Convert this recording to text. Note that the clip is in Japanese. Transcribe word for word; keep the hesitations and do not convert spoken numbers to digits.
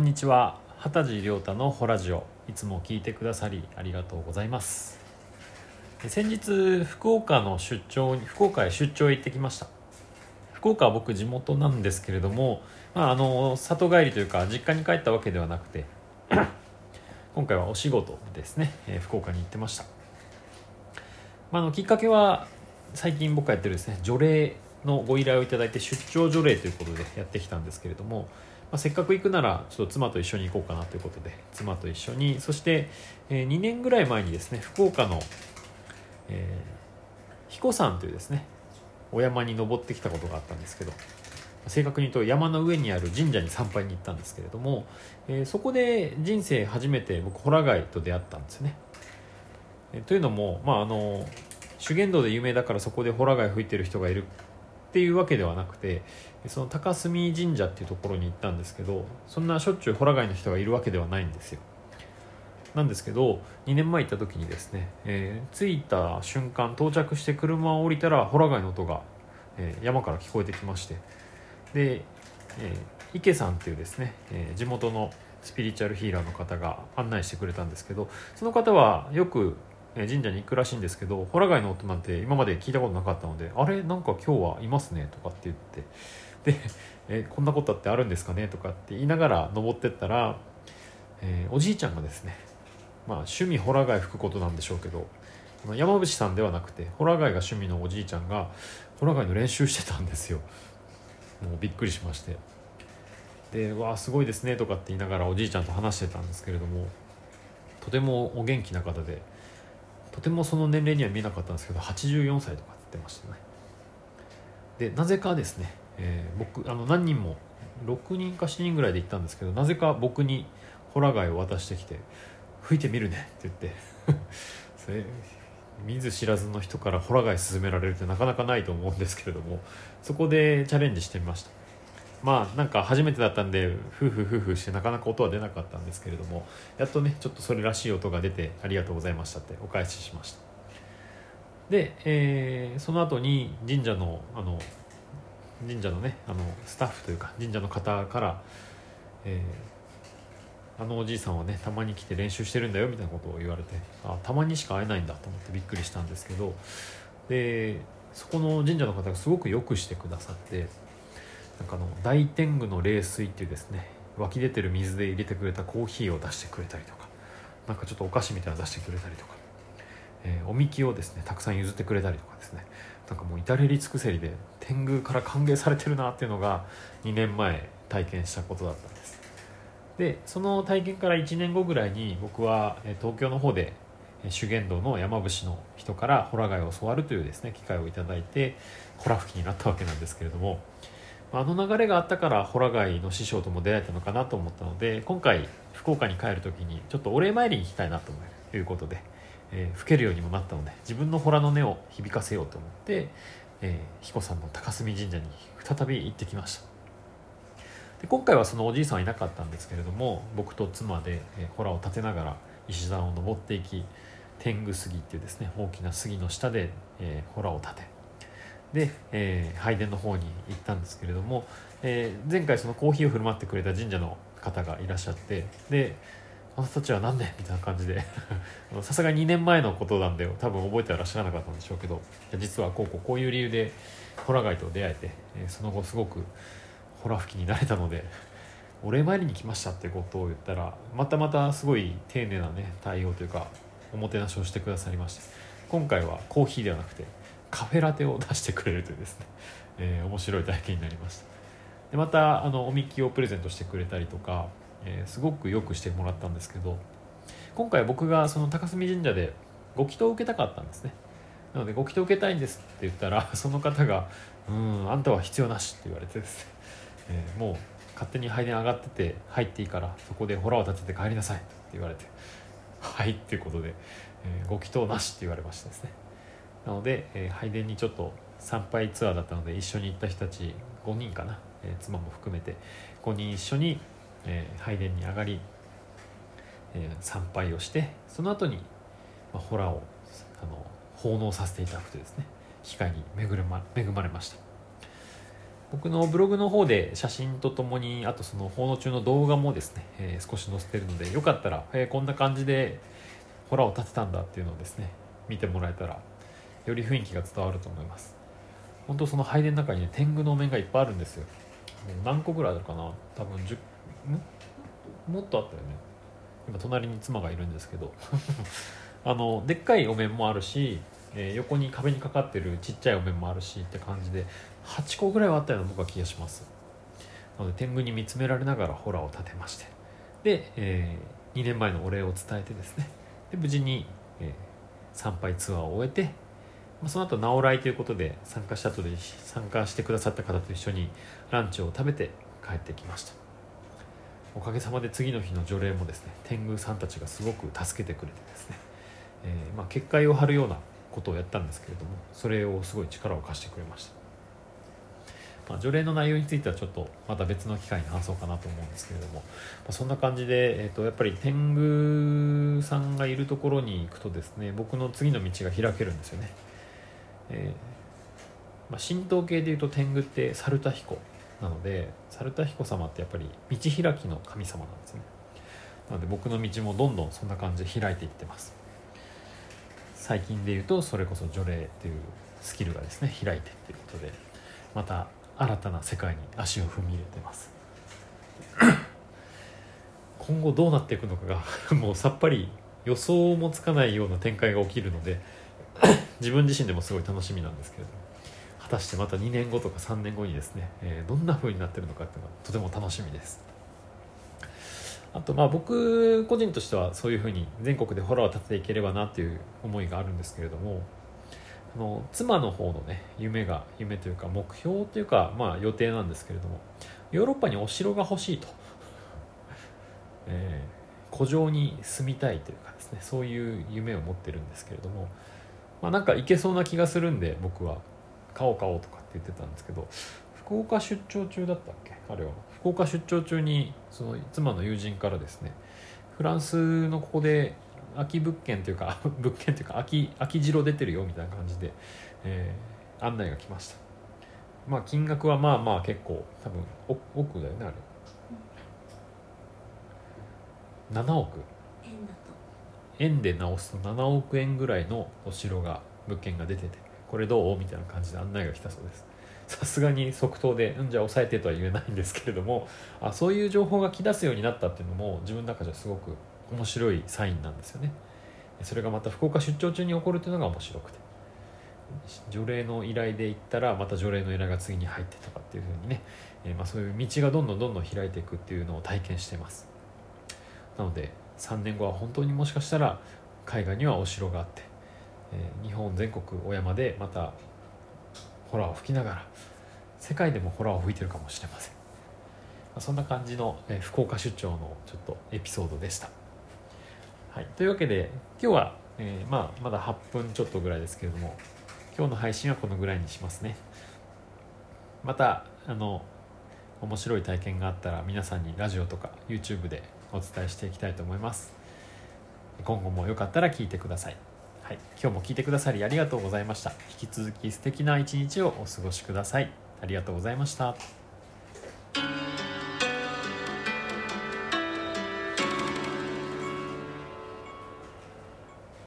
こんにちは、畑地亮太のホラジオ、いつも聞いてくださりありがとうございます。先日福岡の出張に福岡へ出張へ行ってきました。福岡は僕地元なんですけれども、まあ、あの里帰りというか実家に帰ったわけではなくて今回はお仕事ですね、えー、福岡に行ってました。まあ、あのきっかけは最近僕がやってるですね除霊のご依頼をいただいて、出張除霊ということでやってきたんですけれども、まあ、せっかく行くならちょっと妻と一緒に行こうかなということで妻と一緒に、そして、えー、にねんぐらい前にですね福岡の、えー、彦山というですねお山に登ってきたことがあったんですけど、正確に言うと山の上にある神社に参拝に行ったんですけれども、えー、そこで人生初めて僕ホラガイと出会ったんですよね。えー、というのも、まあ、あの修験道で有名だからそこでホラガイ吹いてる人がいるっていうわけではなくて、その高隅神社っていうところに行ったんですけど、そんなしょっちゅうホラガイの人がいるわけではないんですよ。なんですけどにねんまえ行った時にですね、えー、着いた瞬間到着して車を降りたらホラガイの音が、えー、山から聞こえてきまして、で、えー、池さんっていうですね、えー、地元のスピリチュアルヒーラーの方が案内してくれたんですけど、その方はよく神社に行くらしいんですけど、ホラガイの音なんて今まで聞いたことなかったので、あれなんか今日はいますねとかって言って、で、えこんなことってあるんですかねとかって言いながら登ってったら、えー、おじいちゃんがですね、まあ趣味ホラガイ吹くことなんでしょうけど、山伏さんではなくてホラガイが趣味のおじいちゃんがホラガイの練習してたんですよ。もうびっくりしまして、で、わあすごいですねとかって言いながらおじいちゃんと話してたんですけれども、とてもお元気な方で、とてもその年齢には見えなかったんですけどはちじゅうよんさいとかって言ってましたね。でなぜかですね、えー、僕あの何人もろくにんかしちにんぐらいで行ったんですけど、なぜか僕にホラガイを渡してきて吹いてみるねって言ってそれ見ず知らずの人からホラガイ勧められるってなかなかないと思うんですけれども、そこでチャレンジしてみました。まあなんか初めてだったんでフフフフしてなかなか音は出なかったんですけれども、やっとねちょっとそれらしい音が出てありがとうございましたってお返ししました。で、えー、その後に神社のあの神社のねあのスタッフというか神社の方から、えー、あのおじいさんはねたまに来て練習してるんだよみたいなことを言われて、あたまにしか会えないんだと思ってびっくりしたんですけど、でそこの神社の方がすごくよくしてくださって、なんかあの大天狗の冷水っていうですね湧き出てる水で入れてくれたコーヒーを出してくれたりとか、なんかちょっとお菓子みたいなの出してくれたりとか、えー、おみきをですねたくさん譲ってくれたりとかですね、なんかもう至れり尽くせりで天狗から歓迎されてるなっていうのがにねんまえ体験したことだったんです。でその体験からいちねんごぐらいに僕は東京の方で修験道の山伏の人からホラガイを教わるというですね機会をいただいてホラ吹きになったわけなんですけれども、あの流れがあったからホラガイの師匠とも出会えたのかなと思ったので、今回福岡に帰るときにちょっとお礼参りに行きたいなということで、えー、吹けるようにもなったので自分のホラの音を響かせようと思って、えー、彦さんの高隅神社に再び行ってきました。で今回はそのおじいさんはいなかったんですけれども、僕と妻で、えー、ホラを立てながら石段を登っていき、天狗杉っていうですね大きな杉の下で、えー、ホラを立てで、えー、拝殿の方に行ったんですけれども、えー、前回そのコーヒーを振る舞ってくれた神社の方がいらっしゃって、であなたたちは何年みたいな感じでさすがににねんまえのことなんで多分覚えてはらっしゃらなかったんでしょうけど、実はこうこうこういう理由でホラガイと出会えて、えー、その後すごくホラ吹きになれたのでお礼参りに来ましたってことを言ったら、またまたすごい丁寧なね対応というかおもてなしをしてくださりまして、今回はコーヒーではなくてカフェラテを出してくれるというですね、えー、面白い体験になりました。でまたあのおみきをプレゼントしてくれたりとか、えー、すごくよくしてもらったんですけど、今回僕がその高隅神社でご祈祷を受けたかったんですね。なのでご祈祷を受けたいんですって言ったら、その方がうーんあんたは必要なしって言われてですね、えー、もう勝手に拝殿上がってて入っていいからそこでホラを立てて帰りなさいって言われて、はいっていうことで、えー、ご祈祷なしって言われましたですね。なので、えー、拝殿にちょっと参拝ツアーだったので一緒に行った人たちごにんかな、えー、妻も含めてごにん一緒に、えー、拝殿に上がり、えー、参拝をして、その後に、まあ、ホラをあの奉納させていただくというですね機会に恵まれました。僕のブログの方で写真とともに、あとその奉納中の動画もですね、えー、少し載せてるので、よかったら、えー、こんな感じでホラを立てたんだっていうのをですね、見てもらえたらより雰囲気が伝わると思います。本当その拝殿の中にね、天狗の面がいっぱいあるんですよ。何個ぐらいあるかな、多分じゅう、んもっとあったよね。今隣に妻がいるんですけどあのでっかいお面もあるし、えー、横に壁にかかってるちっちゃいお面もあるしって感じで、はちこぐらいはあったような僕は気がします。なので天狗に見つめられながらホラーを立てまして、で、えー、にねんまえのお礼を伝えてですね、で無事に、えー、参拝ツアーを終えて、まあ、その後直来ということで参加した後で参加してくださった方と一緒にランチを食べて帰ってきました。おかげさまで次の日の除霊もですね、天狗さんたちがすごく助けてくれてですね、えーまあ、結界を張るようなことをやったんですけれども、それをすごい力を貸してくれました。まあ、除霊の内容についてはちょっとまた別の機会に話そうかなと思うんですけれども、まあ、そんな感じで、えーと、やっぱり天狗さんがいるところに行くとですね、僕の次の道が開けるんですよね。えーまあ、神道系でいうと天狗って猿田彦なので、猿田彦様ってやっぱり道開きの神様なんですね。なので僕の道もどんどんそんな感じで開いていってます。最近でいうとそれこそ除霊っていうスキルがですね、開いていってることで、また新たな世界に足を踏み入れてます今後どうなっていくのかがもうさっぱり予想もつかないような展開が起きるので自分自身でもすごい楽しみなんですけれども、果たしてまたにねんごとかさんねんごにですね、えー、どんな風になってるのかっていうのがとても楽しみです。あとまあ僕個人としてはそういう風に全国でホラーを立てていければなという思いがあるんですけれども、あの妻の方のね、夢が夢というか目標というか、まあ予定なんですけれども、ヨーロッパにお城が欲しいと、えー、古城に住みたいというかですね、そういう夢を持ってるんですけれども、まあ、なんか行けそうな気がするんで、僕は買おう買おうとかって言ってたんですけど、福岡出張中だったっけ、あれは福岡出張中にその妻の友人からですね、フランスのここで空き物件というか物件というか空き空き城出てるよみたいな感じで、えー、案内が来ました。まあ金額はまあまあ結構多分奥だよね、あれななおく円だと、円で直すとななおくえんぐらいのお城が物件が出てて、これどうみたいな感じで案内が来たそうです。さすがに即答でうんじゃあ抑えてとは言えないんですけれども、あそういう情報が来だすようになったっていうのも自分の中じゃすごく面白いサインなんですよね。それがまた福岡出張中に起こるっていうのが面白くて、除霊の依頼で行ったらまた除霊の依頼が次に入ってとかっていう風にね、えー、まあそういう道がどんどんどんどん開いていくっていうのを体験しています。なのでさんねんごは本当にもしかしたら海外にはお城があって、えー、日本全国お山でまたホラーを吹きながら世界でもホラーを吹いてるかもしれません。まあ、そんな感じの、えー、福岡出張のちょっとエピソードでした。はい、というわけで今日は、えーまあ、まだはっぷんちょっとぐらいですけれども、今日の配信はこのぐらいにしますね。またあの面白い体験があったら皆さんにラジオとか YouTube でお伝えしていきたいと思います。今後もよかったら聞いてください。はい、今日も聞いてくださりありがとうございました。引き続き素敵な一日をお過ごしください。ありがとうございました。